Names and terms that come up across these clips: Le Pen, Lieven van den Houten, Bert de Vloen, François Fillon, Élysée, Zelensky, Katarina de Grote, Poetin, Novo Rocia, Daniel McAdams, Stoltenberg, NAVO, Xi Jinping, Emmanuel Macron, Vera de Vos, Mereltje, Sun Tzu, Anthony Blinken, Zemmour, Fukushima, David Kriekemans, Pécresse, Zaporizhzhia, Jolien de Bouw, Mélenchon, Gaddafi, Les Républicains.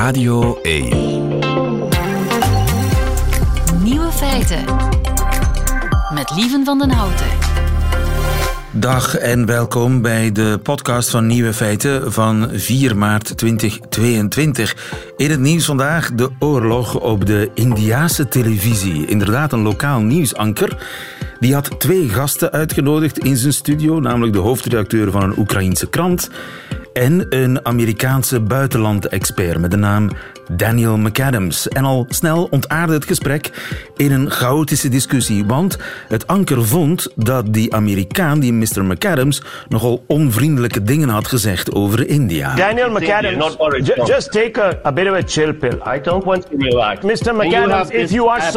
Radio 1. Nieuwe feiten. Met Lieven van den Houten. Dag en welkom bij de podcast van Nieuwe Feiten van 4 maart 2022. In het nieuws vandaag de oorlog op de Indiase televisie. Inderdaad, een lokaal nieuwsanker. Die had 2 gasten uitgenodigd in zijn studio, namelijk de hoofdredacteur van een Oekraïense krant en een Amerikaanse buitenlandexpert met de naam Daniel McAdams. En al snel ontaarde het gesprek in een chaotische discussie, want het anker vond dat die Amerikaan, die Mr. McAdams, nogal onvriendelijke dingen had gezegd over India. Daniel McAdams, just take a bit of a chill pill. I don't want to relax. Mr. McAdams, if you are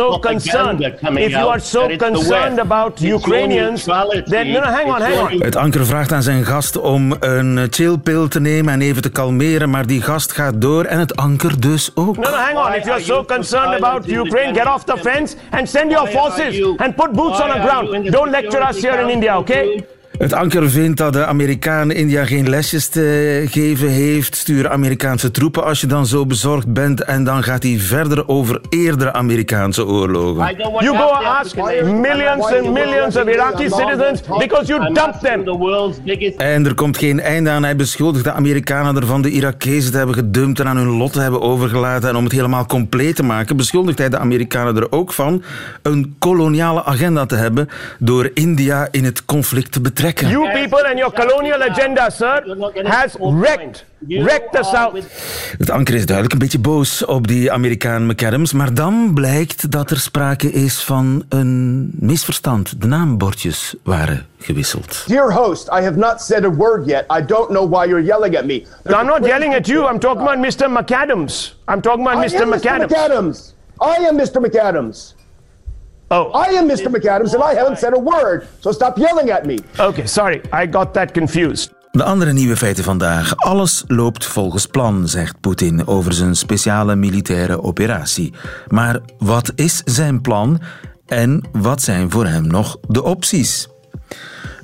so concerned, about Ukrainians, then hang on. Het anker vraagt aan zijn gast om een chill pill te nemen en even te kalmeren, maar die gast gaat door en het anker dus ook. No, hang on. If you're so concerned about Ukraine, get off the fence and send your forces and put boots on the ground. Don't lecture us here in India, okay? Het anker vindt dat de Amerikanen India geen lesjes te geven heeft. Stuur Amerikaanse troepen als je dan zo bezorgd bent. En dan gaat hij verder over eerdere Amerikaanse oorlogen. You go ask millions and millions of Iraqi citizens because you dumped them. En er komt geen einde aan. Hij beschuldigt de Amerikanen ervan de Irakezen te hebben gedumpt en aan hun lot te hebben overgelaten. En om het helemaal compleet te maken, beschuldigt hij de Amerikanen er ook van een koloniale agenda te hebben door India in het conflict te betrekken. You people and your colonial agenda, sir, has wrecked the South. Het anker is duidelijk een beetje boos op die Amerikaan McAdams, maar dan blijkt dat er sprake is van een misverstand. De naambordjes waren gewisseld. Dear host, I have not said a word yet. I don't know why you're yelling at me. I'm not yelling at you. I'm talking about Mr. McAdams. I am Mr. McAdams. Oh. I am Mr. McAdams and I haven't said a word, so stop yelling at me. Okay, sorry, I got that confused. De andere nieuwe feiten vandaag. Alles loopt volgens plan, zegt Poetin over zijn speciale militaire operatie. Maar wat is zijn plan en wat zijn voor hem nog de opties?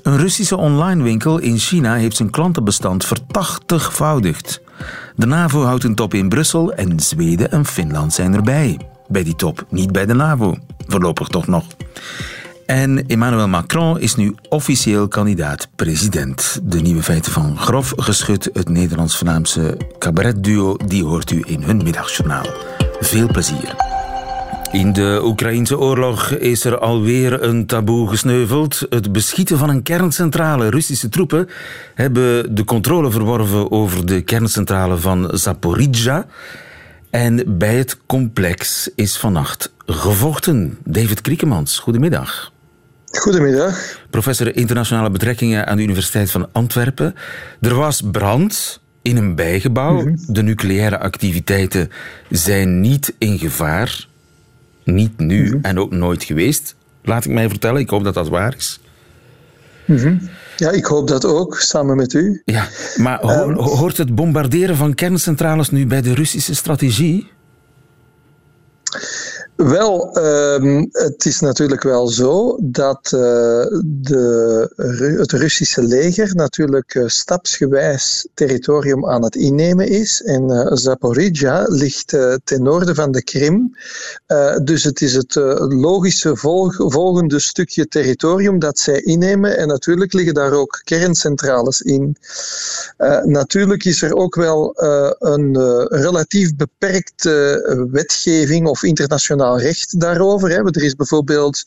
Een Russische onlinewinkel in China heeft zijn klantenbestand vertachtigvoudigd. De NAVO houdt een top in Brussel en Zweden en Finland zijn erbij. Bij die top, niet bij de NAVO. Voorlopig toch nog. En Emmanuel Macron is nu officieel kandidaat-president. De nieuwe feiten van Grof Geschut, het Nederlands-Vlaamse cabaretduo, die hoort u in hun middagjournaal. Veel plezier. In de Oekraïense oorlog is er alweer een taboe gesneuveld. Het beschieten van een kerncentrale. Russische troepen hebben de controle verworven over de kerncentrale van Zaporizhzhia. En bij het complex is vannacht gevochten. David Kriekemans, goedemiddag. Goedemiddag. Professor internationale betrekkingen aan de Universiteit van Antwerpen. Er was brand in een bijgebouw. Mm-hmm. De nucleaire activiteiten zijn niet in gevaar. Niet nu en ook nooit geweest. Laat ik mij vertellen, ik hoop dat dat waar is. Mm-hmm. Ja, ik hoop dat ook, samen met u. Ja, maar hoort het bombarderen van kerncentrales nu bij de Russische strategie? Wel, het is natuurlijk wel zo dat het Russische leger natuurlijk stapsgewijs territorium aan het innemen is. En Zaporizhzhia ligt ten noorden van de Krim. Dus het is het logische volgende stukje territorium dat zij innemen. En natuurlijk liggen daar ook kerncentrales in. Natuurlijk is er ook wel een relatief beperkte wetgeving of internationaal recht daarover. Er is bijvoorbeeld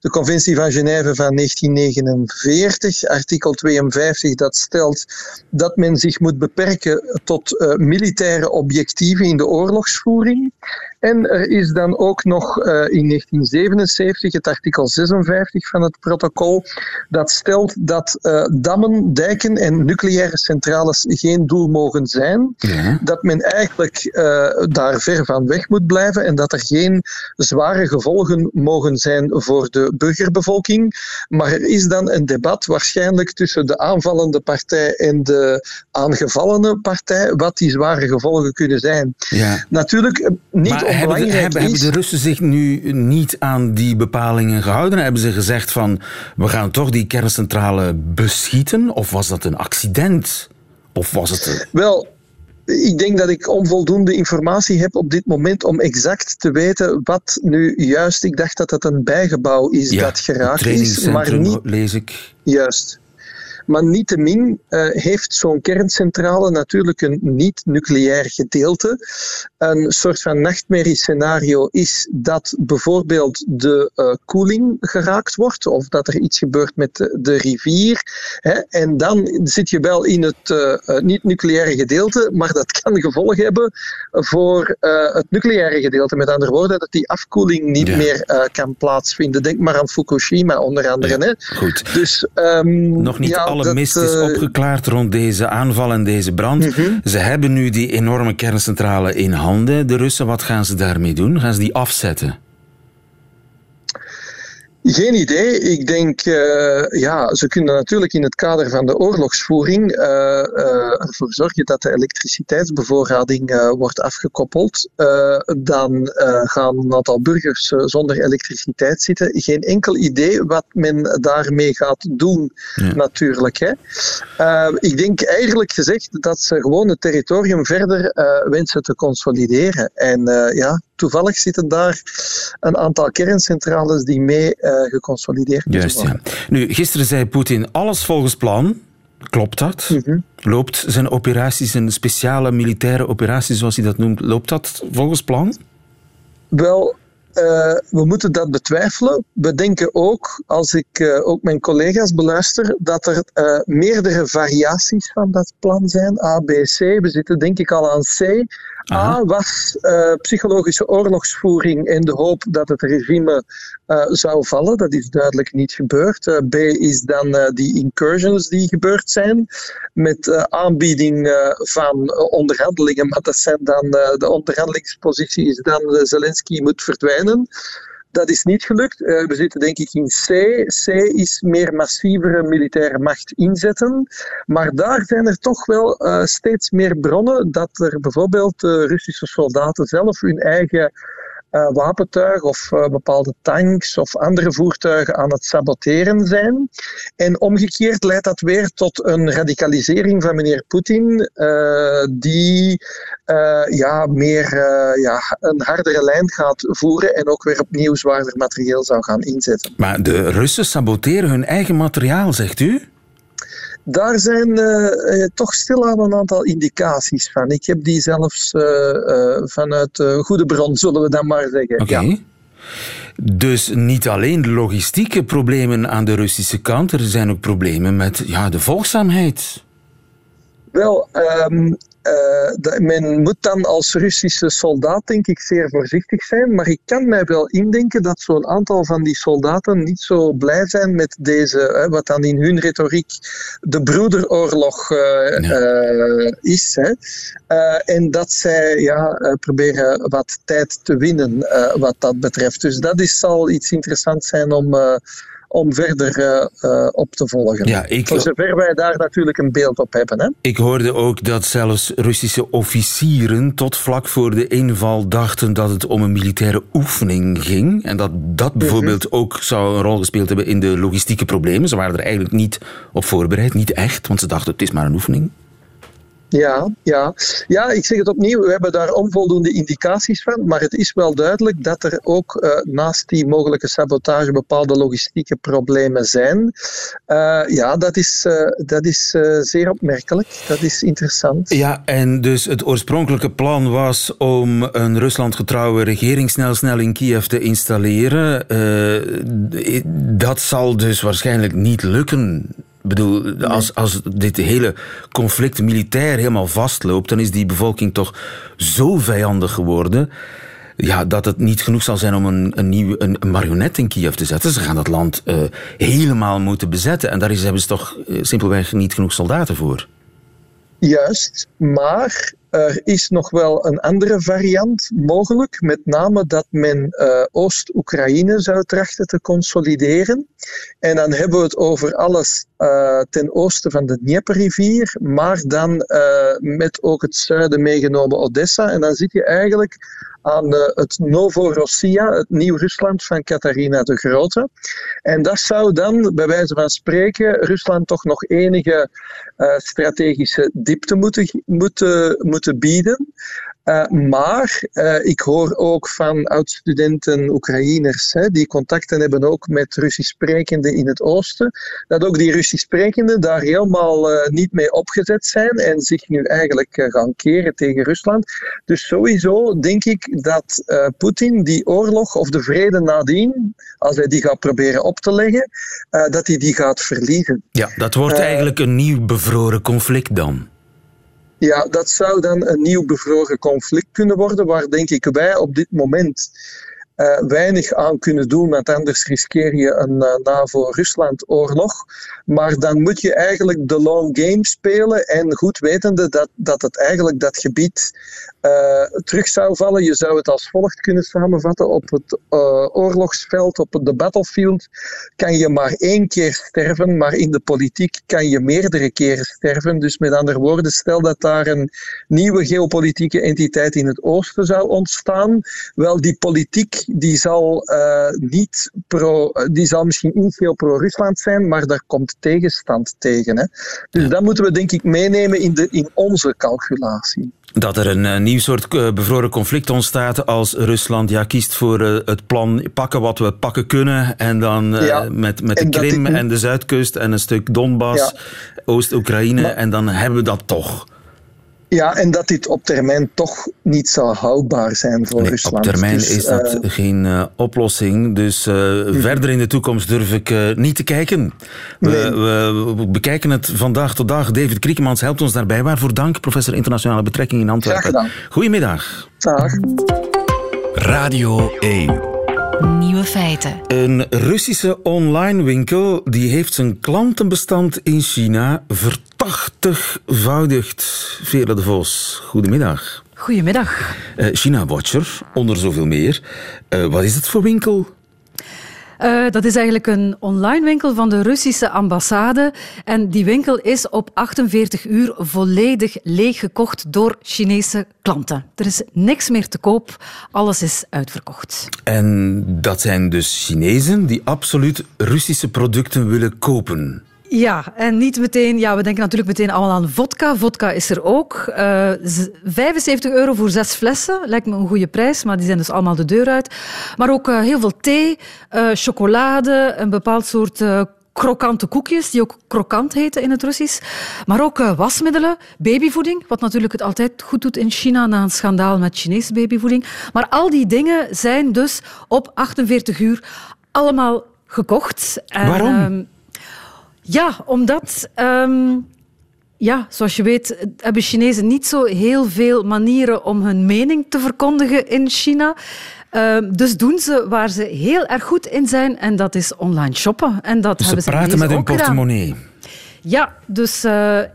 de Conventie van Genève van 1949, artikel 52, dat stelt dat men zich moet beperken tot militaire objectieven in de oorlogsvoering. En er is dan ook nog in 1977 het artikel 56 van het protocol, dat stelt dat dammen, dijken en nucleaire centrales geen doel mogen zijn. Ja. Dat men eigenlijk daar ver van weg moet blijven en dat er geen zware gevolgen mogen zijn voor de burgerbevolking. Maar er is dan een debat waarschijnlijk tussen de aanvallende partij en de aangevallene partij, wat die zware gevolgen kunnen zijn. Ja. Natuurlijk niet maar hebben de Russen zich nu niet aan die bepalingen gehouden? Hebben ze gezegd van, we gaan toch die kerncentrale beschieten? Of was dat een accident? Of was het... Wel... Ik denk dat ik onvoldoende informatie heb op dit moment om exact te weten wat nu juist... Ik dacht dat het een bijgebouw is dat geraakt is, maar niet... lees ik. Juist. Maar niettemin heeft zo'n kerncentrale natuurlijk een niet-nucleair gedeelte. Een soort van nachtmerriescenario is dat bijvoorbeeld de koeling geraakt wordt of dat er iets gebeurt met de rivier. Hè. En dan zit je wel in het niet-nucleaire gedeelte, maar dat kan gevolg hebben voor het nucleaire gedeelte. Met andere woorden, dat die afkoeling niet meer kan plaatsvinden. Denk maar aan Fukushima onder andere. Ja, hè. Goed. Dus, nog niet alle mist is opgeklaard rond deze aanval en deze brand. Ze hebben nu die enorme kerncentrale in handen. De Russen, wat gaan ze daarmee doen? Gaan ze die afzetten? Geen idee. Ik denk, ze kunnen natuurlijk in het kader van de oorlogsvoering ervoor zorgen dat de elektriciteitsbevoorrading wordt afgekoppeld. Dan gaan een aantal burgers zonder elektriciteit zitten. Geen enkel idee wat men daarmee gaat doen, natuurlijk. Hè. Ik denk eigenlijk gezegd dat ze gewoon het territorium verder wensen te consolideren. En toevallig zitten daar een aantal kerncentrales die mee geconsolideerd worden. Juist, ja. Nu, gisteren zei Poetin, alles volgens plan. Klopt dat? Loopt zijn operaties, zijn speciale militaire operaties, zoals hij dat noemt, loopt dat volgens plan? Wel... we moeten dat betwijfelen. We denken ook, als ik ook mijn collega's beluister, dat er meerdere variaties van dat plan zijn. A, B, C. We zitten denk ik al aan C. Aha. A was psychologische oorlogsvoering en de hoop dat het regime zou vallen. Dat is duidelijk niet gebeurd. B is dan die incursions die gebeurd zijn met aanbieding van onderhandelingen. Maar dat zijn dan de onderhandelingspositie is dan Zelensky moet verdwijnen. Dat is niet gelukt. We zitten denk ik in C. C is meer massievere militaire macht inzetten. Maar daar zijn er toch wel steeds meer bronnen dat er bijvoorbeeld Russische soldaten zelf hun eigen wapentuig of bepaalde tanks of andere voertuigen aan het saboteren zijn. En omgekeerd leidt dat weer tot een radicalisering van meneer Poetin die meer een hardere lijn gaat voeren en ook weer opnieuw zwaarder materieel zou gaan inzetten. Maar de Russen saboteren hun eigen materiaal, zegt u? Daar zijn toch stilaan een aantal indicaties van. Ik heb die zelfs vanuit goede bron, zullen we dan maar zeggen. Oké. Ja. Dus niet alleen de logistieke problemen aan de Russische kant, er zijn ook problemen met de volgzaamheid. Wel, men moet dan als Russische soldaat denk ik zeer voorzichtig zijn, maar ik kan mij wel indenken dat zo'n aantal van die soldaten niet zo blij zijn met deze, wat dan in hun retoriek de broederoorlog is. Hè. En dat zij proberen wat tijd te winnen wat dat betreft. Dus dat zal iets interessants zijn om verder op te volgen. Ja, voor zover wij daar natuurlijk een beeld op hebben. Hè? Ik hoorde ook dat zelfs Russische officieren tot vlak voor de inval dachten dat het om een militaire oefening ging. En dat bijvoorbeeld ook zou een rol gespeeld hebben in de logistieke problemen. Ze waren er eigenlijk niet op voorbereid, niet echt, want ze dachten het is maar een oefening. Ja, ik zeg het opnieuw, we hebben daar onvoldoende indicaties van, maar het is wel duidelijk dat er ook naast die mogelijke sabotage bepaalde logistieke problemen zijn. Dat is zeer opmerkelijk, dat is interessant. Ja, en dus het oorspronkelijke plan was om een Rusland-getrouwe regering snel in Kiev te installeren. Dat zal dus waarschijnlijk niet lukken. Ik bedoel, als dit hele conflict militair helemaal vastloopt, dan is die bevolking toch zo vijandig geworden dat het niet genoeg zal zijn om een marionet in Kiev te zetten. Ze gaan dat land helemaal moeten bezetten. En daar hebben ze toch simpelweg niet genoeg soldaten voor. Juist, maar er is nog wel een andere variant mogelijk. Met name dat men Oost-Oekraïne zou trachten te consolideren. En dan hebben we het over alles ten oosten van de Dnieperrivier, maar dan met ook het zuiden meegenomen Odessa. En dan zit je eigenlijk aan het Novo Rocia, het Nieuw-Rusland van Katarina de Grote. En dat zou dan, bij wijze van spreken, Rusland toch nog enige strategische diepte moeten moeten bieden. Maar ik hoor ook van oud-studenten Oekraïners, die contacten hebben ook met Russisch sprekenden in het oosten, dat ook die Russisch sprekenden daar helemaal niet mee opgezet zijn en zich nu eigenlijk gaan keren tegen Rusland. Dus sowieso denk ik dat Poetin die oorlog of de vrede nadien, als hij die gaat proberen op te leggen, dat hij die gaat verliezen. Ja, dat wordt eigenlijk een nieuw bevroren conflict dan. Ja, dat zou dan een nieuw bevroren conflict kunnen worden, waar denk ik wij op dit moment weinig aan kunnen doen, want anders riskeer je een NAVO-Rusland-oorlog. Maar dan moet je eigenlijk de long game spelen en goed wetende dat het eigenlijk dat gebied terug zou vallen. Je zou het als volgt kunnen samenvatten. Op het oorlogsveld, op de battlefield, kan je maar één keer sterven, maar in de politiek kan je meerdere keren sterven. Dus met andere woorden, stel dat daar een nieuwe geopolitieke entiteit in het oosten zou ontstaan. Wel, die politiek die zal misschien initieel pro-Rusland zijn, maar daar komt tegenstand tegen. Hè? Dus dat moeten we denk ik meenemen in onze calculatie. Dat er een nieuw soort bevroren conflict ontstaat als Rusland kiest voor het plan pakken wat we pakken kunnen en dan met de Krim en de Zuidkust en een stuk Donbass, Oost-Oekraïne en dan hebben we dat toch. Ja, en dat dit op termijn toch niet zou houdbaar zijn voor Rusland. Op termijn dus, is dat geen oplossing. Dus verder in de toekomst durf ik niet te kijken. We bekijken het vandaag tot dag. David Kriekemans helpt ons daarbij. Waarvoor dank, professor internationale betrekkingen in Antwerpen. Graag gedaan. Goedemiddag. Dag. Radio 1. Nieuwe feiten. Een Russische online winkel die heeft zijn klantenbestand in China vertachtigvoudigd. Vera de Vos, goedemiddag. Goedemiddag. China-watcher, onder zoveel meer. Wat is het voor winkel? Dat is eigenlijk een online winkel van de Russische ambassade. En die winkel is op 48 uur volledig leeggekocht door Chinese klanten. Er is niks meer te koop. Alles is uitverkocht. En dat zijn dus Chinezen die absoluut Russische producten willen kopen. Ja, en niet meteen... Ja, we denken natuurlijk meteen allemaal aan vodka. Vodka is er ook. €75 voor 6 flessen. Lijkt me een goede prijs, maar die zijn dus allemaal de deur uit. Maar ook heel veel thee, chocolade, een bepaald soort krokante koekjes, die ook krokant heten in het Russisch. Maar ook wasmiddelen, babyvoeding, wat natuurlijk het altijd goed doet in China na een schandaal met Chinese babyvoeding. Maar al die dingen zijn dus op 48 uur allemaal gekocht. En, waarom? Ja, omdat, zoals je weet, hebben Chinezen niet zo heel veel manieren om hun mening te verkondigen in China. Dus doen ze waar ze heel erg goed in zijn, en dat is online shoppen. En dat dus hebben ze praten met hun portemonnee. Gedaan. Ja, dus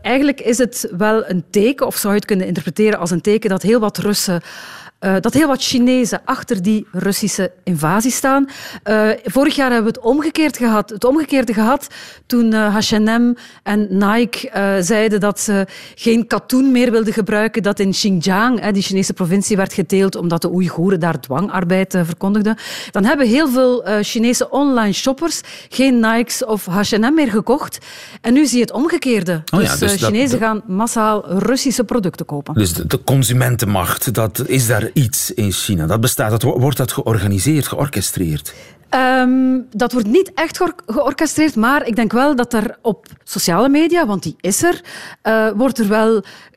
eigenlijk is het wel een teken, of zou je het kunnen interpreteren als een teken, dat heel wat Russen... dat heel wat Chinezen achter die Russische invasie staan. Vorig jaar hebben we het omgekeerde gehad toen H&M en Nike zeiden dat ze geen katoen meer wilden gebruiken dat in Xinjiang, die Chinese provincie, werd geteeld omdat de Oeigoeren daar dwangarbeid verkondigden. Dan hebben heel veel Chinese online shoppers geen Nikes of H&M meer gekocht. En nu zie je het omgekeerde. Dus Chinezen gaan massaal Russische producten kopen. Dus de consumentenmacht, dat is daar iets in China. Dat bestaat. Wordt dat georganiseerd, georchestreerd? Dat wordt niet echt georchestreerd, maar ik denk wel dat er op sociale media, want die is er,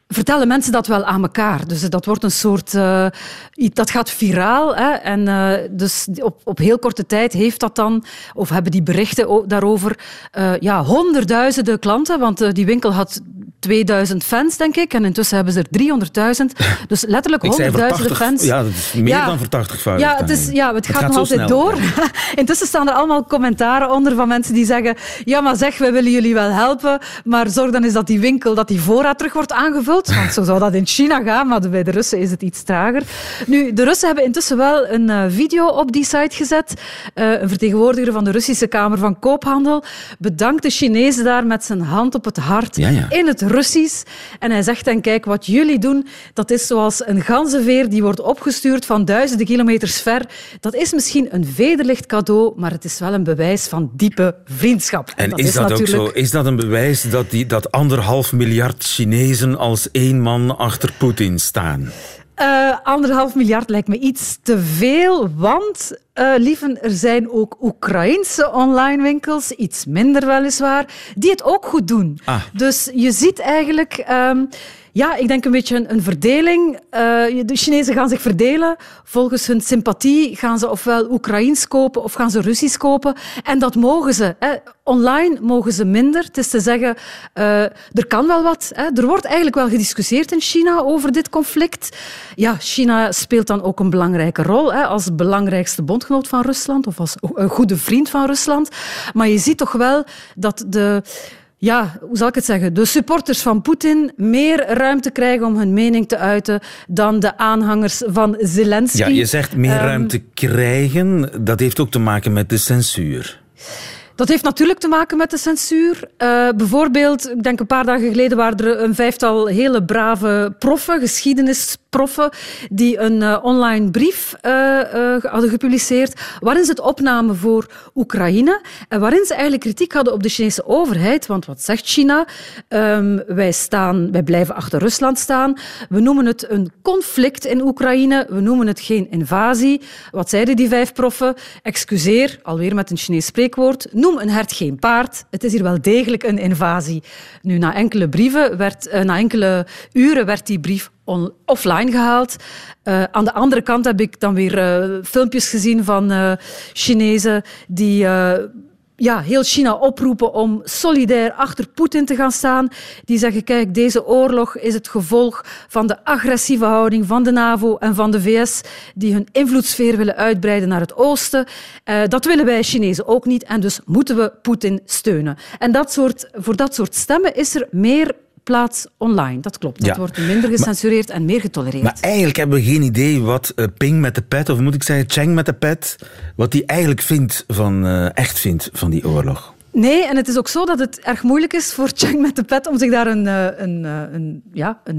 vertellen mensen dat wel aan elkaar. Dus dat wordt een soort... dat gaat viraal. Hè? En dus op heel korte tijd heeft dat dan... Of hebben die berichten daarover... honderdduizenden klanten, want die winkel had 2000 fans, denk ik. En intussen hebben ze er 300.000. Dus letterlijk honderdduizenden fans. Ja, dat is meer dan vertachtigvoudig. Ja, het gaat nog altijd door. Ja. Intussen staan er allemaal commentaren onder van mensen die zeggen... Ja, maar zeg, wij willen jullie wel helpen. Maar zorg dan eens dat die winkel, dat die voorraad terug wordt aangevuld. Want zo zou dat in China gaan, maar bij de Russen is het iets trager. Nu, de Russen hebben intussen wel een video op die site gezet. Een vertegenwoordiger van de Russische Kamer van Koophandel bedankt de Chinezen daar met zijn hand op het hart in het Russisch. En hij zegt dan, kijk, wat jullie doen, dat is zoals een ganzenveer die wordt opgestuurd van duizenden kilometers ver. Dat is misschien een vederlicht cadeau, maar het is wel een bewijs van diepe vriendschap. En dat is dat natuurlijk... ook zo? Is dat een bewijs dat, dat 1,5 miljard Chinezen als één man achter Poetin staan? 1,5 miljard lijkt me iets te veel, want lieven, er zijn ook Oekraïense online winkels, iets minder weliswaar, die het ook goed doen. Ah. Dus je ziet eigenlijk... ja, ik denk een beetje een verdeling. De Chinezen gaan zich verdelen. Volgens hun sympathie gaan ze ofwel Oekraïens kopen of gaan ze Russisch kopen. En dat mogen ze. Hè. Online mogen ze minder. Het is te zeggen, er kan wel wat. Hè. Er wordt eigenlijk wel gediscussieerd in China over dit conflict. Ja, China speelt dan ook een belangrijke rol. Hè, als belangrijkste bondgenoot van Rusland of als een goede vriend van Rusland. Maar je ziet toch wel dat de... Ja, hoe zal ik het zeggen? De supporters van Poetin meer ruimte krijgen om hun mening te uiten dan de aanhangers van Zelensky. Ja, je zegt meer ruimte krijgen. Dat heeft ook te maken met de censuur. Dat heeft natuurlijk te maken met de censuur. Bijvoorbeeld, ik denk een paar dagen geleden waren er een 5-tal hele brave proffen, geschiedenisproffen, die een online brief hadden gepubliceerd waarin ze het opnamen voor Oekraïne en waarin ze eigenlijk kritiek hadden op de Chinese overheid. Want wat zegt China? Wij blijven achter Rusland staan. We noemen het een conflict in Oekraïne. We noemen het geen invasie. Wat zeiden die 5 proffen? Excuseer, alweer met een Chinees spreekwoord, noem een hert geen paard. Het is hier wel degelijk een invasie. Nu, na enkele uren werd die brief offline gehaald. Aan de andere kant heb ik dan weer filmpjes gezien van Chinezen die... heel China oproepen om solidair achter Poetin te gaan staan. Die zeggen, kijk, deze oorlog is het gevolg van de agressieve houding van de NAVO en van de VS, die hun invloedssfeer willen uitbreiden naar het oosten. Dat willen wij Chinezen ook niet en dus moeten we Poetin steunen. En voor dat soort stemmen is er meer plaats online. Dat klopt. Dat wordt minder gecensureerd en meer getolereerd. Maar eigenlijk hebben we geen idee wat Ping met de pet, of moet ik zeggen Cheng met de pet, wat hij eigenlijk echt vindt van die oorlog. Nee, en het is ook zo dat het erg moeilijk is voor Cheng met de pet om zich daar een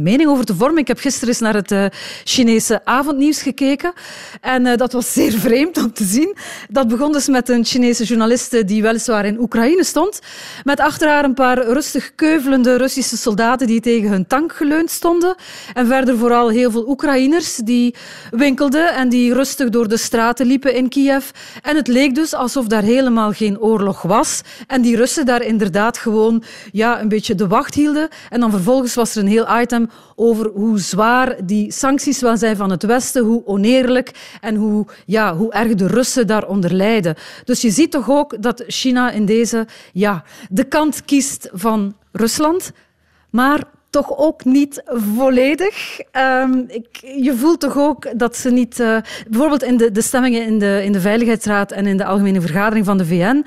mening over te vormen. Ik heb gisteren eens naar het Chinese avondnieuws gekeken en dat was zeer vreemd om te zien. Dat begon dus met een Chinese journaliste die weliswaar in Oekraïne stond, met achter haar een paar rustig keuvelende Russische soldaten die tegen hun tank geleund stonden. En verder vooral heel veel Oekraïners die winkelden en die rustig door de straten liepen in Kiev. En het leek dus alsof daar helemaal geen oorlog was. En die Russen daar inderdaad gewoon een beetje de wacht hielden. En dan vervolgens was er een heel item over hoe zwaar die sancties wel zijn van het Westen, hoe oneerlijk en hoe erg de Russen daaronder lijden. Dus je ziet toch ook dat China in deze de kant kiest van Rusland, maar toch ook niet volledig. Je voelt toch ook dat ze niet... bijvoorbeeld in de stemmingen in de Veiligheidsraad en in de Algemene Vergadering van de VN...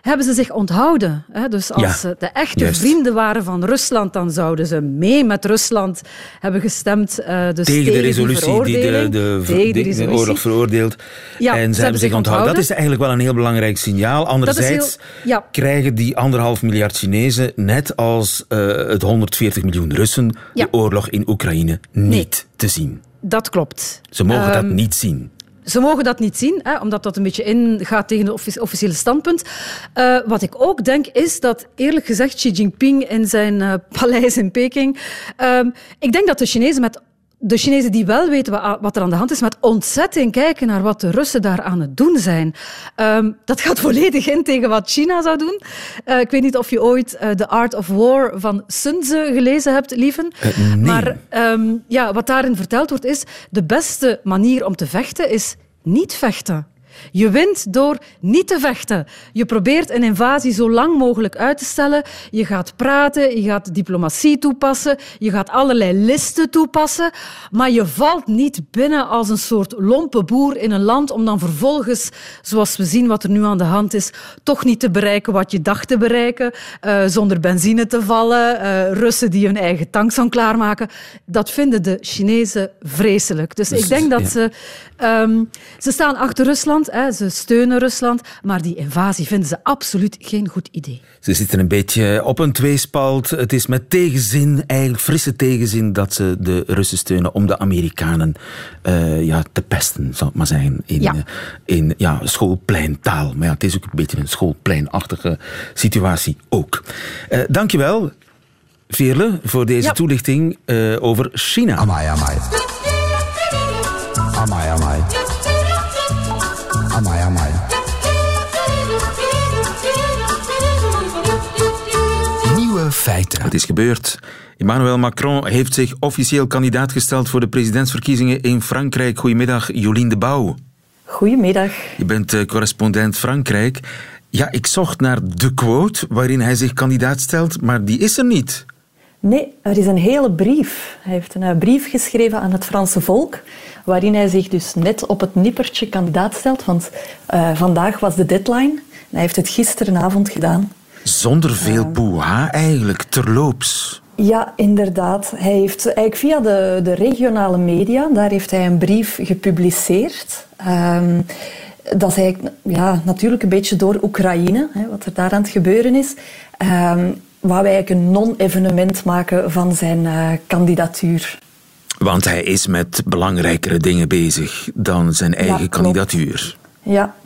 hebben ze zich onthouden. Dus als ze de echte vrienden waren van Rusland, dan zouden ze mee met Rusland hebben gestemd. Dus tegen de resolutie die de oorlog veroordeelt. Ja, en ze hebben zich onthouden. Dat is eigenlijk wel een heel belangrijk signaal. Anderzijds krijgen die 1,5 miljard Chinezen, net als het 140 miljoen Russen, de oorlog in Oekraïne niet te zien. Dat klopt. Ze mogen dat niet zien. Ze mogen dat niet zien, omdat dat een beetje ingaat tegen het officiële standpunt. Wat ik ook denk, is dat, eerlijk gezegd, Xi Jinping in zijn paleis in Peking... ik denk dat de Chinezen die wel weten wat er aan de hand is, met ontzetting kijken naar wat de Russen daar aan het doen zijn. Dat gaat volledig in tegen wat China zou doen. Ik weet niet of je ooit The Art of War van Sun Tzu gelezen hebt, lieven. Nee. Maar wat daarin verteld wordt is, de beste manier om te vechten is niet vechten. Je wint door niet te vechten. Je probeert een invasie zo lang mogelijk uit te stellen. Je gaat praten, je gaat diplomatie toepassen, je gaat allerlei listen toepassen, maar je valt niet binnen als een soort lompe boer in een land om dan vervolgens, zoals we zien wat er nu aan de hand is, toch niet te bereiken wat je dacht te bereiken, zonder benzine te vallen, Russen die hun eigen tanks aan klaarmaken. Dat vinden de Chinezen vreselijk. Dus ik denk dat ze staan achter Rusland. Rusland, hè. Ze steunen Rusland, maar die invasie vinden ze absoluut geen goed idee. Ze zitten een beetje op een tweespalt. Het is met tegenzin, eigenlijk frisse tegenzin, dat ze de Russen steunen om de Amerikanen te pesten, zal het maar zeggen, in schoolpleintaal. Maar ja, het is ook een beetje een schoolpleinachtige situatie ook. Dankjewel, Veerle, voor deze toelichting over China. Amai, amai. Amai, amai. Amai, amai. Nieuwe feiten. Wat is gebeurd? Emmanuel Macron heeft zich officieel kandidaat gesteld voor de presidentsverkiezingen in Frankrijk. Goedemiddag, Jolien de Bouw. Goedemiddag. Je bent correspondent Frankrijk. Ja, ik zocht naar de quote waarin hij zich kandidaat stelt, maar die is er niet. Nee, er is een hele brief. Hij heeft een brief geschreven aan het Franse volk, waarin hij zich dus net op het nippertje kandidaat stelt, want vandaag was de deadline en hij heeft het gisteravond gedaan. Zonder veel boeha eigenlijk, terloops. Ja, inderdaad. Hij heeft eigenlijk via de regionale media, daar heeft hij een brief gepubliceerd. Dat hij natuurlijk een beetje door Oekraïne, wat er daar aan het gebeuren is, waar wij eigenlijk een non-evenement maken van zijn kandidatuur. Want hij is met belangrijkere dingen bezig dan zijn eigen kandidatuur.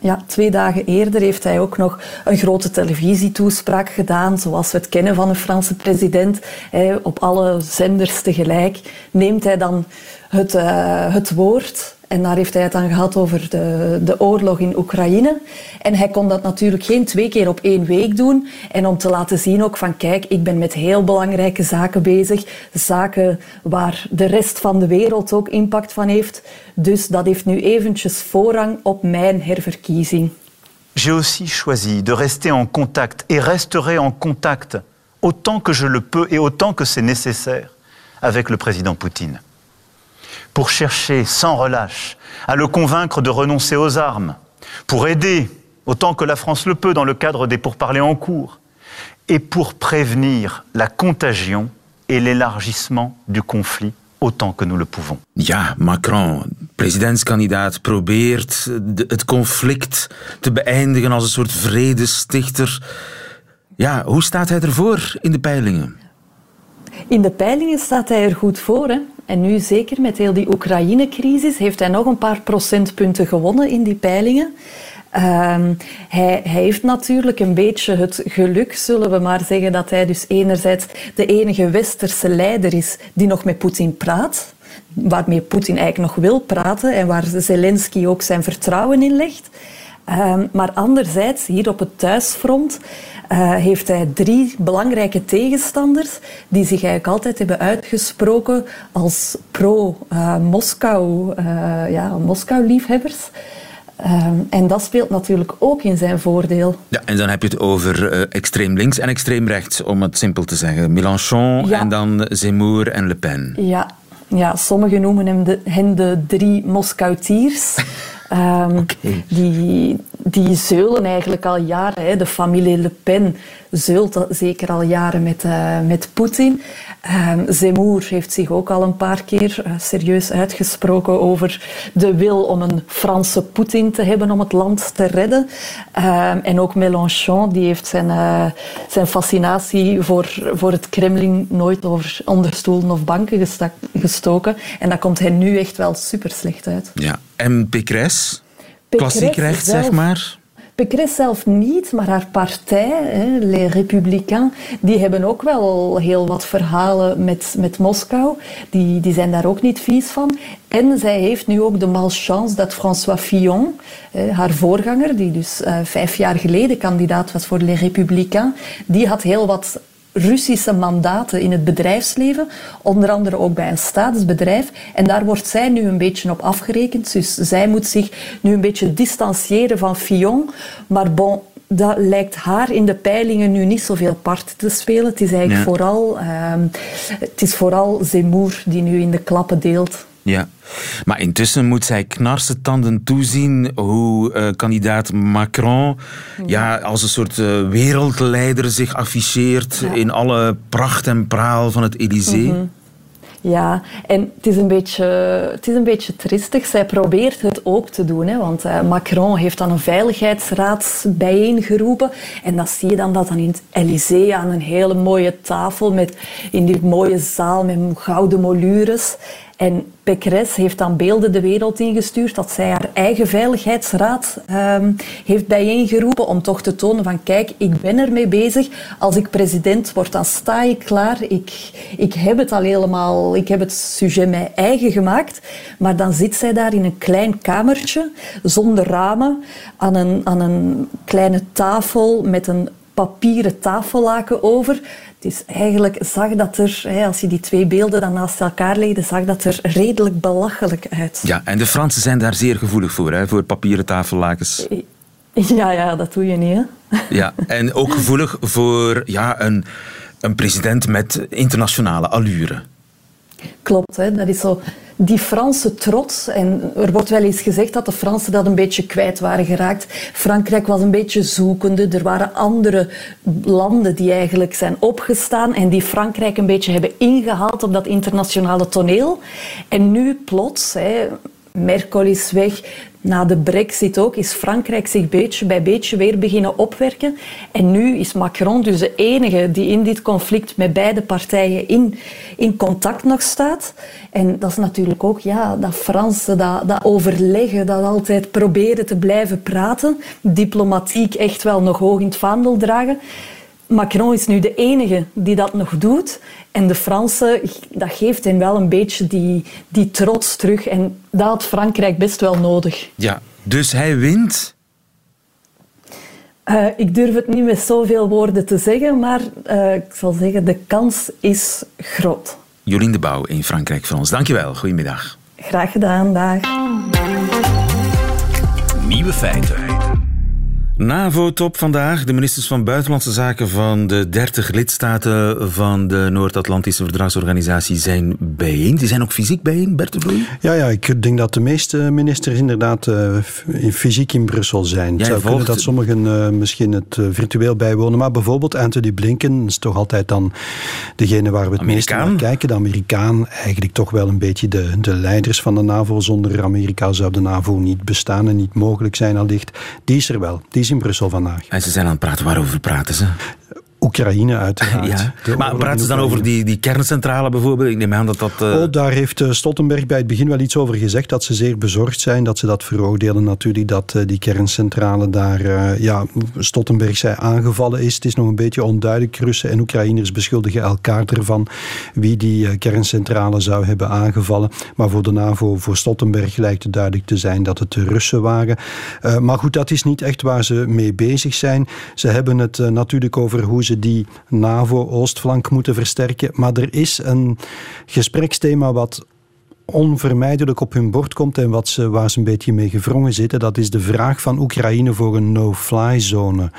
Ja, 2 dagen eerder heeft hij ook nog een grote televisietoespraak gedaan, zoals we het kennen van een Franse president. Op alle zenders tegelijk neemt hij dan het woord. En daar heeft hij het dan gehad over de oorlog in Oekraïne. En hij kon dat natuurlijk geen 2 keer op 1 week doen. En om te laten zien ook van, kijk, ik ben met heel belangrijke zaken bezig. Zaken waar de rest van de wereld ook impact van heeft. Dus dat heeft nu eventjes voorrang op mijn herverkiezing. J'ai aussi choisi de rester en contact et resterai en contact autant que je le peux et autant que c'est nécessaire avec le président Poutine. Pour chercher sans relâche à le convaincre de renoncer aux armes, pour aider autant que la France le peut dans le cadre des pourparlers en cours, et pour prévenir la contagion et l'élargissement du conflit autant que nous le pouvons. Ja, Macron, presidentskandidaat, probeert het conflict te beëindigen als een soort vredestichter. Ja, hoe staat hij ervoor in de peilingen? In de peilingen staat hij er goed voor, hè? En nu zeker met heel die Oekraïne-crisis heeft hij nog een paar procentpunten gewonnen in die peilingen. Hij heeft natuurlijk een beetje het geluk, zullen we maar zeggen, dat hij dus enerzijds de enige westerse leider is die nog met Poetin praat. Waarmee Poetin eigenlijk nog wil praten en waar Zelensky ook zijn vertrouwen in legt. Maar anderzijds, hier op het thuisfront, heeft hij 3 belangrijke tegenstanders die zich eigenlijk altijd hebben uitgesproken als pro-Moskou, Moskou-liefhebbers. En dat speelt natuurlijk ook in zijn voordeel. Ja, en dan heb je het over extreem links en extreem rechts, om het simpel te zeggen. Mélenchon en dan Zemmour en Le Pen. Ja, sommigen noemen hen de 3 Moskoutiers. Okay. Die zeulen eigenlijk al jaren. Hè. De familie Le Pen zeult zeker al jaren met Poetin. Zemmour heeft zich ook al een paar keer serieus uitgesproken over de wil om een Franse Poetin te hebben om het land te redden. En ook Mélenchon, die heeft zijn fascinatie voor het Kremlin nooit onder stoelen of banken gestoken. En dat komt hen nu echt wel super slecht uit. Ja. En Pécresse klassiek recht, zelf, zeg maar. Pécresse zelf niet, maar haar partij, Les Républicains, die hebben ook wel heel wat verhalen met Moskou. Die zijn daar ook niet vies van. En zij heeft nu ook de malchance dat François Fillon, haar voorganger, die dus 5 jaar geleden kandidaat was voor Les Républicains, die had heel wat Russische mandaten in het bedrijfsleven, onder andere ook bij een staatsbedrijf. En daar wordt zij nu een beetje op afgerekend. Dus zij moet zich nu een beetje distancieren van Fillon. Maar bon, dat lijkt haar in de peilingen nu niet zoveel part te spelen. Het is eigenlijk vooral Zemmour die nu in de klappen deelt. Ja, maar intussen moet zij knarsetanden toezien hoe kandidaat Macron als een soort wereldleider zich afficheert in alle pracht en praal van het Élysée. Mm-hmm. Ja, en het is een beetje tristig. Zij probeert het ook te doen, hè, want Macron heeft dan een veiligheidsraad bijeengeroepen. En dat zie je dan in het Élysée aan een hele mooie tafel, in die mooie zaal met gouden molures. En Pécresse heeft dan beelden de wereld ingestuurd dat zij haar eigen veiligheidsraad heeft bijeengeroepen om toch te tonen van kijk, ik ben ermee bezig. Als ik president word, dan sta ik klaar. Ik heb het al helemaal, ik heb het sujet mij eigen gemaakt. Maar dan zit zij daar in een klein kamertje, zonder ramen, aan een kleine tafel met een papieren tafellaken over. Het is eigenlijk, zag dat er, als je die twee beelden dan naast elkaar legde, zag dat er redelijk belachelijk uit. Ja, en de Fransen zijn daar zeer gevoelig voor, hè? Voor papieren tafellakens. Ja, dat doe je niet, hè? Ja, en ook gevoelig voor een president met internationale allure. Klopt, hè? Dat is zo die Franse trots. En er wordt wel eens gezegd dat de Fransen dat een beetje kwijt waren geraakt. Frankrijk was een beetje zoekende. Er waren andere landen die eigenlijk zijn opgestaan en die Frankrijk een beetje hebben ingehaald op dat internationale toneel. En nu plots, hè, Merkel is weg. Na de Brexit ook is Frankrijk zich beetje bij beetje weer beginnen opwerken. En nu is Macron dus de enige die in dit conflict met beide partijen in contact nog staat. En dat is natuurlijk ook dat Fransen, dat overleggen, dat altijd proberen te blijven praten. Diplomatiek echt wel nog hoog in het vaandel dragen. Macron is nu de enige die dat nog doet. En de Fransen, dat geeft hen wel een beetje die trots terug. En dat had Frankrijk best wel nodig. Ja, dus hij wint? Ik durf het niet met zoveel woorden te zeggen, maar ik zal zeggen, de kans is groot. Jolien de Bouw in Frankrijk voor ons. Dankjewel, goedemiddag. Graag gedaan, dag. Nieuwe feiten. NAVO-top vandaag. De ministers van Buitenlandse Zaken van de 30 lidstaten van de Noord-Atlantische Verdragsorganisatie zijn bijeen. Die zijn ook fysiek bijeen, Bert de Vloen? Ja, ik denk dat de meeste ministers inderdaad fysiek in Brussel zijn. Het zou kunnen dat sommigen misschien het virtueel bijwonen, maar bijvoorbeeld Anthony Blinken is toch altijd dan degene waar we het meest naar kijken. De Amerikaan, eigenlijk toch wel een beetje de leiders van de NAVO. Zonder Amerika zou de NAVO niet bestaan en niet mogelijk zijn allicht. Die is er wel. Die is in Brussel vandaag. En ze zijn aan het praten. Waarover praten ze? Oekraïne, uiteraard. Ja. Maar praten ze dan over die kerncentrale bijvoorbeeld? Ik neem aan dat... daar heeft Stoltenberg bij het begin wel iets over gezegd, dat ze zeer bezorgd zijn, dat ze dat veroordelen natuurlijk, dat die kerncentrale daar, Stoltenberg zei, aangevallen is. Het is nog een beetje onduidelijk. Russen en Oekraïners beschuldigen elkaar ervan wie die kerncentrale zou hebben aangevallen. Maar voor de NAVO, voor Stoltenberg, lijkt het duidelijk te zijn dat het de Russen waren. Maar goed, dat is niet echt waar ze mee bezig zijn. Ze hebben het natuurlijk over hoe ze die NAVO-oostflank moeten versterken. Maar er is een gespreksthema wat onvermijdelijk op hun bord komt en waar ze een beetje mee gevrongen zitten. Dat is de vraag van Oekraïne voor een no-fly zone.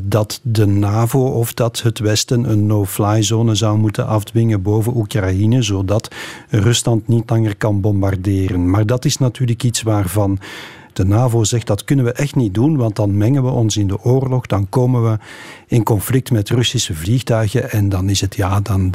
Dat de NAVO of dat het Westen een no-fly zone zou moeten afdwingen boven Oekraïne, zodat Rusland niet langer kan bombarderen. Maar dat is natuurlijk iets waarvan de NAVO zegt dat kunnen we echt niet doen, want dan mengen we ons in de oorlog, dan komen we in conflict met Russische vliegtuigen en dan is het dan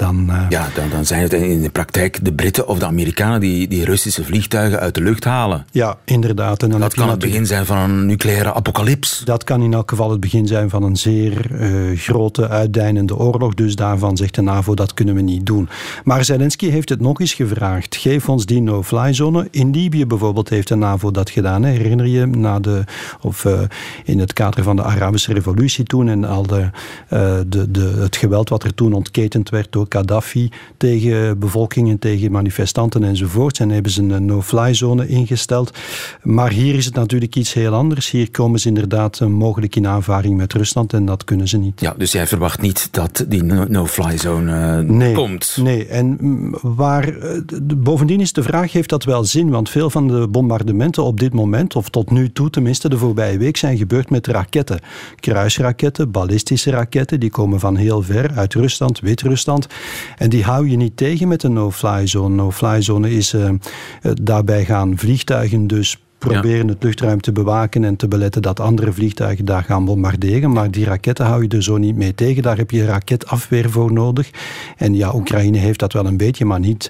zijn het in de praktijk de Britten of de Amerikanen die Russische vliegtuigen uit de lucht halen. Ja, inderdaad. En dan dat kan het begin zijn van een nucleaire apocalyps. Dat kan in elk geval het begin zijn van een zeer grote uitdijnende oorlog, dus daarvan zegt de NAVO dat kunnen we niet doen. Maar Zelensky heeft het nog eens gevraagd. Geef ons die no-fly zone. In Libië bijvoorbeeld heeft de NAVO dat gedaan, hè. Herinner je in het kader van de Arabische Revolutie toen en al het geweld wat er toen ontketend werd door Gaddafi tegen bevolkingen, tegen manifestanten enzovoort. En hebben ze een no-fly zone ingesteld. Maar hier is het natuurlijk iets heel anders. Hier komen ze inderdaad mogelijk in aanvaring met Rusland en dat kunnen ze niet. Ja, dus jij verwacht niet dat die no-fly zone komt? Nee, en bovendien is de vraag, heeft dat wel zin? Want veel van de bombardementen op dit moment, of tot nu toe tenminste, de voorbije week zijn gebeurd met raketten. Kruisraketten, ballistische raketten, die komen van heel ver, uit Rusland, Wit-Rusland. En die hou je niet tegen met een no-fly zone. No-fly zone is daarbij gaan vliegtuigen dus proberen het luchtruim te bewaken en te beletten dat andere vliegtuigen daar gaan bombarderen. Maar die raketten hou je er zo niet mee tegen. Daar heb je raketafweer voor nodig. En ja, Oekraïne heeft dat wel een beetje, maar niet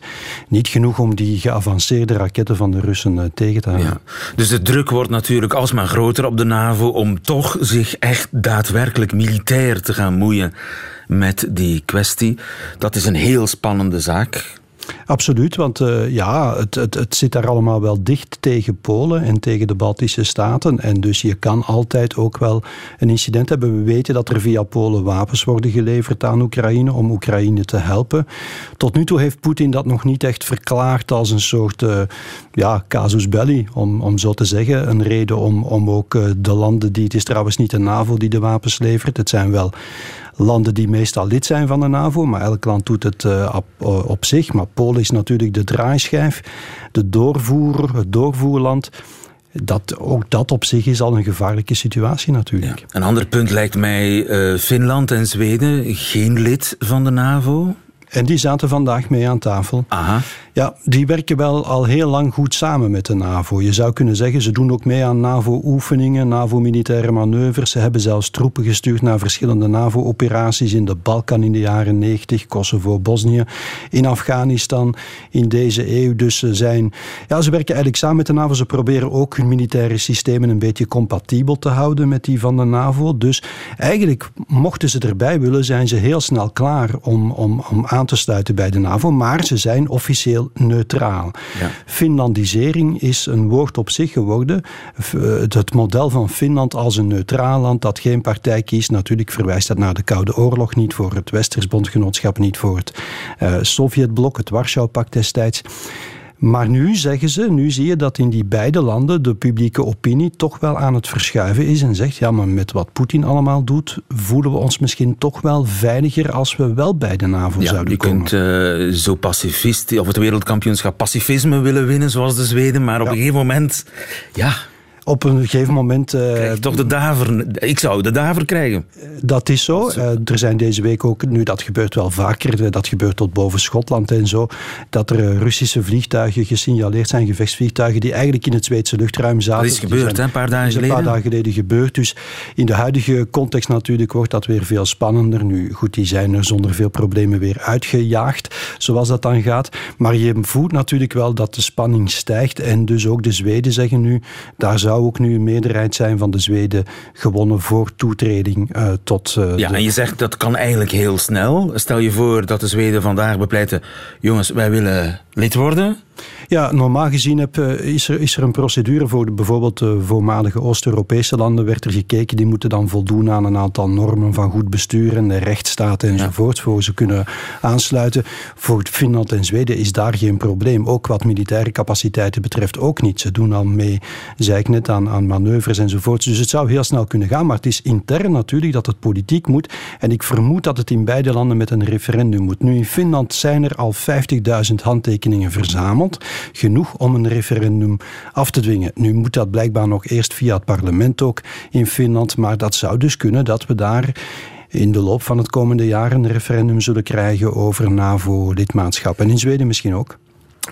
genoeg om die geavanceerde raketten van de Russen tegen te houden. Ja. Dus de druk wordt natuurlijk alsmaar groter op de NAVO om toch zich echt daadwerkelijk militair te gaan moeien met die kwestie. Dat is een heel spannende zaak. Absoluut, want het zit daar allemaal wel dicht tegen Polen en tegen de Baltische Staten. En dus je kan altijd ook wel een incident hebben. We weten dat er via Polen wapens worden geleverd aan Oekraïne om Oekraïne te helpen. Tot nu toe heeft Poetin dat nog niet echt verklaard als een soort casus belli, om zo te zeggen. Een reden om ook de landen die... Het is trouwens niet de NAVO die de wapens levert, het zijn wel landen die meestal lid zijn van de NAVO, maar elk land doet het op zich. Maar Polen is natuurlijk de draaischijf, het doorvoerland. Ook dat op zich is al een gevaarlijke situatie natuurlijk. Ja. Een ander punt lijkt mij Finland en Zweden, geen lid van de NAVO. En die zaten vandaag mee aan tafel. Aha. Ja, die werken wel al heel lang goed samen met de NAVO. Je zou kunnen zeggen, ze doen ook mee aan NAVO-oefeningen, NAVO-militaire manoeuvres. Ze hebben zelfs troepen gestuurd naar verschillende NAVO-operaties in de Balkan in de jaren 90, Kosovo, Bosnië, in Afghanistan, in deze eeuw. Dus ze werken eigenlijk samen met de NAVO. Ze proberen ook hun militaire systemen een beetje compatibel te houden met die van de NAVO. Dus eigenlijk, mochten ze erbij willen, zijn ze heel snel klaar om aan te sluiten bij de NAVO, maar ze zijn officieel neutraal. Ja. Finlandisering is een woord op zich geworden. Het model van Finland als een neutraal land dat geen partij kiest, natuurlijk verwijst dat naar de Koude Oorlog, niet voor het Westers Bondgenootschap, niet voor het Sovjetblok, het Warschaupact destijds. Maar nu zie je dat in die beide landen de publieke opinie toch wel aan het verschuiven is en zegt, ja, maar met wat Poetin allemaal doet, voelen we ons misschien toch wel veiliger als we wel bij de NAVO zouden komen. Je kunt zo pacifist, of het wereldkampioenschap pacifisme willen winnen, zoals de Zweden, maar op een gegeven moment... Ja. Op een gegeven moment... Krijg toch de daver. Ik zou de daver krijgen. Dat is zo. Er zijn deze week ook... Nu, dat gebeurt wel vaker. Dat gebeurt tot boven Schotland en zo. Dat er Russische vliegtuigen gesignaleerd zijn. Gevechtsvliegtuigen die eigenlijk in het Zweedse luchtruim zaten. Dat is gebeurd, een paar dagen geleden. Dus in de huidige context natuurlijk wordt dat weer veel spannender. Nu, goed, die zijn er zonder veel problemen weer uitgejaagd. Zoals dat dan gaat. Maar je voelt natuurlijk wel dat de spanning stijgt. En dus ook de Zweden zeggen nu... Daar zou ook nu een meerderheid zijn van de Zweden gewonnen voor toetreding en je zegt dat kan eigenlijk heel snel. Stel je voor dat de Zweden vandaag bepleiten, jongens, wij willen lid worden. Ja, normaal gezien is er een procedure voor bijvoorbeeld de voormalige Oost-Europese landen werd er gekeken, die moeten dan voldoen aan een aantal normen van goed bestuur en de rechtsstaat enzovoort, voor ze kunnen aansluiten. Voor Finland en Zweden is daar geen probleem, ook wat militaire capaciteiten betreft ook niet. Ze doen al mee, zei ik net, aan manoeuvres enzovoort. Dus het zou heel snel kunnen gaan, maar het is intern natuurlijk dat het politiek moet en ik vermoed dat het in beide landen met een referendum moet. Nu, in Finland zijn er al 50.000 handtekeningen verzameld. Genoeg om een referendum af te dwingen. Nu moet dat blijkbaar nog eerst via het parlement ook in Finland, maar dat zou dus kunnen dat we daar in de loop van het komende jaar een referendum zullen krijgen over NAVO-lidmaatschap. En in Zweden misschien ook.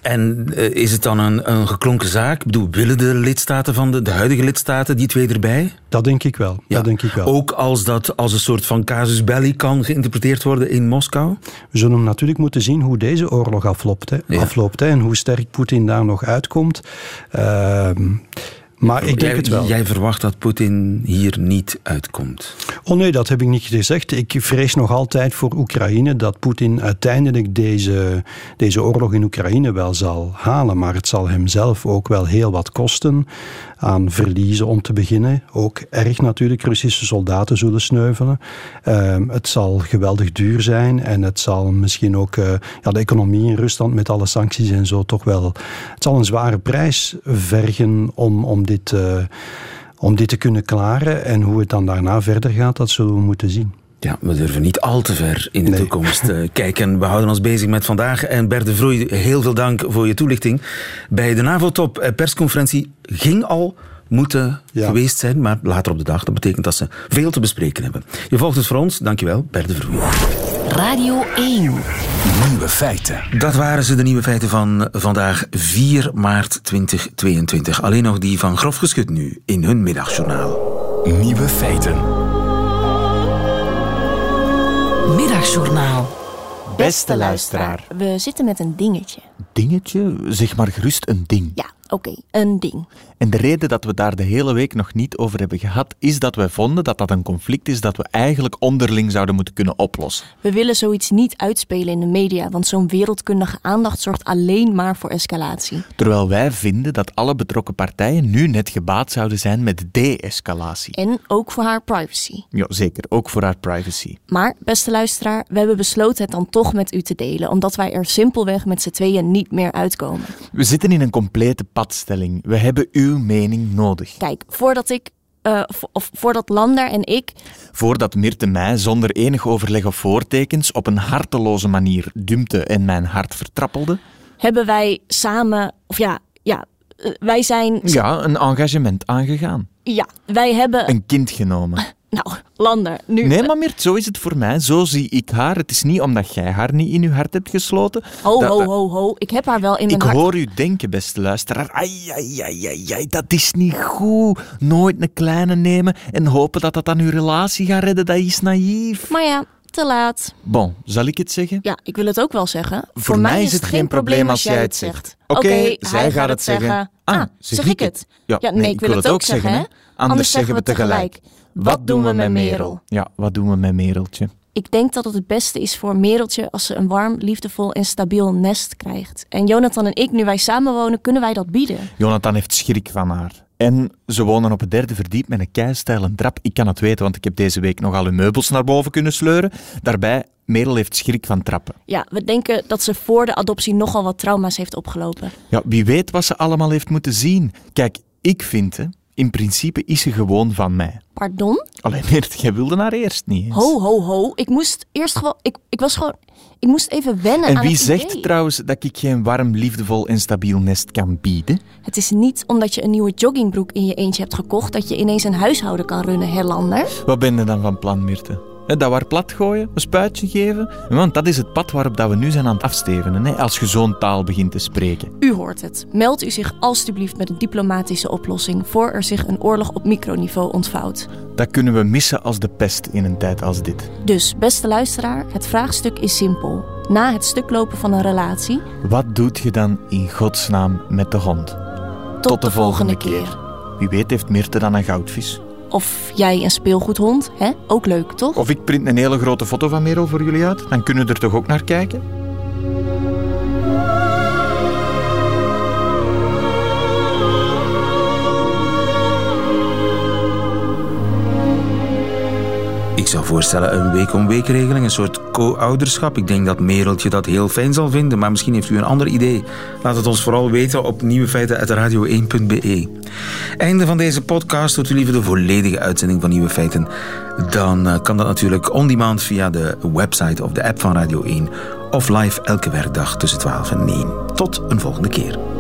En is het dan een geklonken zaak? Ik bedoel, willen de lidstaten van de huidige lidstaten die twee erbij? Dat denk ik wel. Ja. Dat denk ik wel. Ook als dat als een soort van casus belli kan geïnterpreteerd worden in Moskou? We zullen natuurlijk moeten zien hoe deze oorlog afloopt hè, en hoe sterk Poetin daar nog uitkomt. Maar ik denk het wel. Jij verwacht dat Poetin hier niet uitkomt? Oh nee, dat heb ik niet gezegd. Ik vrees nog altijd voor Oekraïne dat Poetin uiteindelijk deze oorlog in Oekraïne wel zal halen. Maar het zal hem zelf ook wel heel wat kosten aan verliezen om te beginnen. Ook erg natuurlijk, Russische soldaten zullen sneuvelen. Het zal geweldig duur zijn en het zal misschien ook de economie in Rusland met alle sancties en zo toch wel... Het zal een zware prijs vergen om dit te kunnen klaren. En hoe het dan daarna verder gaat, dat zullen we moeten zien. Ja, we durven niet al te ver in de toekomst kijken. We houden ons bezig met vandaag. En Bert de Vloei, heel veel dank voor je toelichting. Bij de NAVO-top persconferentie ging al... moeten geweest zijn, maar later op de dag. Dat betekent dat ze veel te bespreken hebben. Je volgt het voor ons. Dankjewel, Bert de Vloen. Radio 1. Nieuwe feiten. Dat waren ze, de nieuwe feiten van vandaag, 4 maart 2022. Alleen nog die van Grof Geschut nu, in hun middagjournaal. Nieuwe feiten. Middagjournaal. Beste luisteraar. We zitten met een dingetje. Dingetje? Zeg maar gerust een ding. Ja, oké, een ding. En de reden dat we daar de hele week nog niet over hebben gehad, is dat wij vonden dat dat een conflict is dat we eigenlijk onderling zouden moeten kunnen oplossen. We willen zoiets niet uitspelen in de media, want zo'n wereldkundige aandacht zorgt alleen maar voor escalatie. Terwijl wij vinden dat alle betrokken partijen nu net gebaat zouden zijn met de-escalatie. En ook voor haar privacy. Ja, zeker, ook voor haar privacy. Maar, beste luisteraar, we hebben besloten het dan toch met u te delen, omdat wij er simpelweg met z'n tweeën niet meer uitkomen. We zitten in een complete padstelling. We hebben uw mening nodig. Kijk, voordat Lander en ik... Voordat Myrthe mij zonder enig overleg of voortekens op een harteloze manier dumpte en mijn hart vertrappelde... Hebben wij samen... wij zijn... Ja, een engagement aangegaan. Ja, wij hebben... Een kind genomen. Nou, Lander, nu... Nee, maar Myrthe, zo is het voor mij. Zo zie ik haar. Het is niet omdat jij haar niet in uw hart hebt gesloten. Ho. Ik heb haar wel in mijn hart... Ik hoor u denken, beste luisteraar. Ai, dat is niet goed. Nooit een kleine nemen en hopen dat dat aan uw relatie gaat redden. Dat is naïef. Maar ja, te laat. Bon, zal ik het zeggen? Ja, ik wil het ook wel zeggen. Voor mij is het geen probleem als jij het zegt. Oké, zij gaat het zeggen. Ah, zeg ik het? Ja, nee, ik wil het ook zeggen. Anders zeggen we tegelijk. Wat doen we met Merel? Ja, wat doen we met Mereltje? Ik denk dat het beste is voor Mereltje als ze een warm, liefdevol en stabiel nest krijgt. En Jonathan en ik, nu wij samenwonen, kunnen wij dat bieden. Jonathan heeft schrik van haar. En ze wonen op het 3e verdiep met een keistijlen trap. Ik kan het weten, want ik heb deze week nogal hun meubels naar boven kunnen sleuren. Daarbij, Merel heeft schrik van trappen. Ja, we denken dat ze voor de adoptie nogal wat trauma's heeft opgelopen. Ja, wie weet wat ze allemaal heeft moeten zien. Kijk, ik vind... In principe is ze gewoon van mij. Pardon? Alleen Meert, jij wilde haar eerst niet eens. Ho. Ik moest eerst gewoon... Ik moest even wennen aan het idee. En wie zegt trouwens dat ik geen warm, liefdevol en stabiel nest kan bieden? Het is niet omdat je een nieuwe joggingbroek in je eentje hebt gekocht dat je ineens een huishouden kan runnen, Herlander. Wat ben je dan van plan, Meerte? Dat waar plat gooien, een spuitje geven. Want dat is het pad waarop dat we nu zijn aan het afstevenen, hè, als je zo'n taal begint te spreken. U hoort het. Meld u zich alstublieft met een diplomatische oplossing voor er zich een oorlog op microniveau ontvouwt. Dat kunnen we missen als de pest in een tijd als dit. Dus, beste luisteraar, het vraagstuk is simpel. Na het stuklopen van een relatie... Wat doet je dan in godsnaam met de hond? Tot de volgende keer. Wie weet heeft Meerte dan een goudvis. Of jij een speelgoedhond, hè? Ook leuk, toch? Of ik print een hele grote foto van Merel voor jullie uit. Dan kunnen we er toch ook naar kijken? Ik zou voorstellen een week-om-week-regeling, een soort co-ouderschap. Ik denk dat Mereltje dat heel fijn zal vinden, maar misschien heeft u een ander idee. Laat het ons vooral weten op nieuwefeiten@radio1.be. Einde van deze podcast. Hoort u liever de volledige uitzending van Nieuwe Feiten? Dan kan dat natuurlijk on-demand via de website of de app van Radio 1 of live elke werkdag tussen 12 en 1. Tot een volgende keer.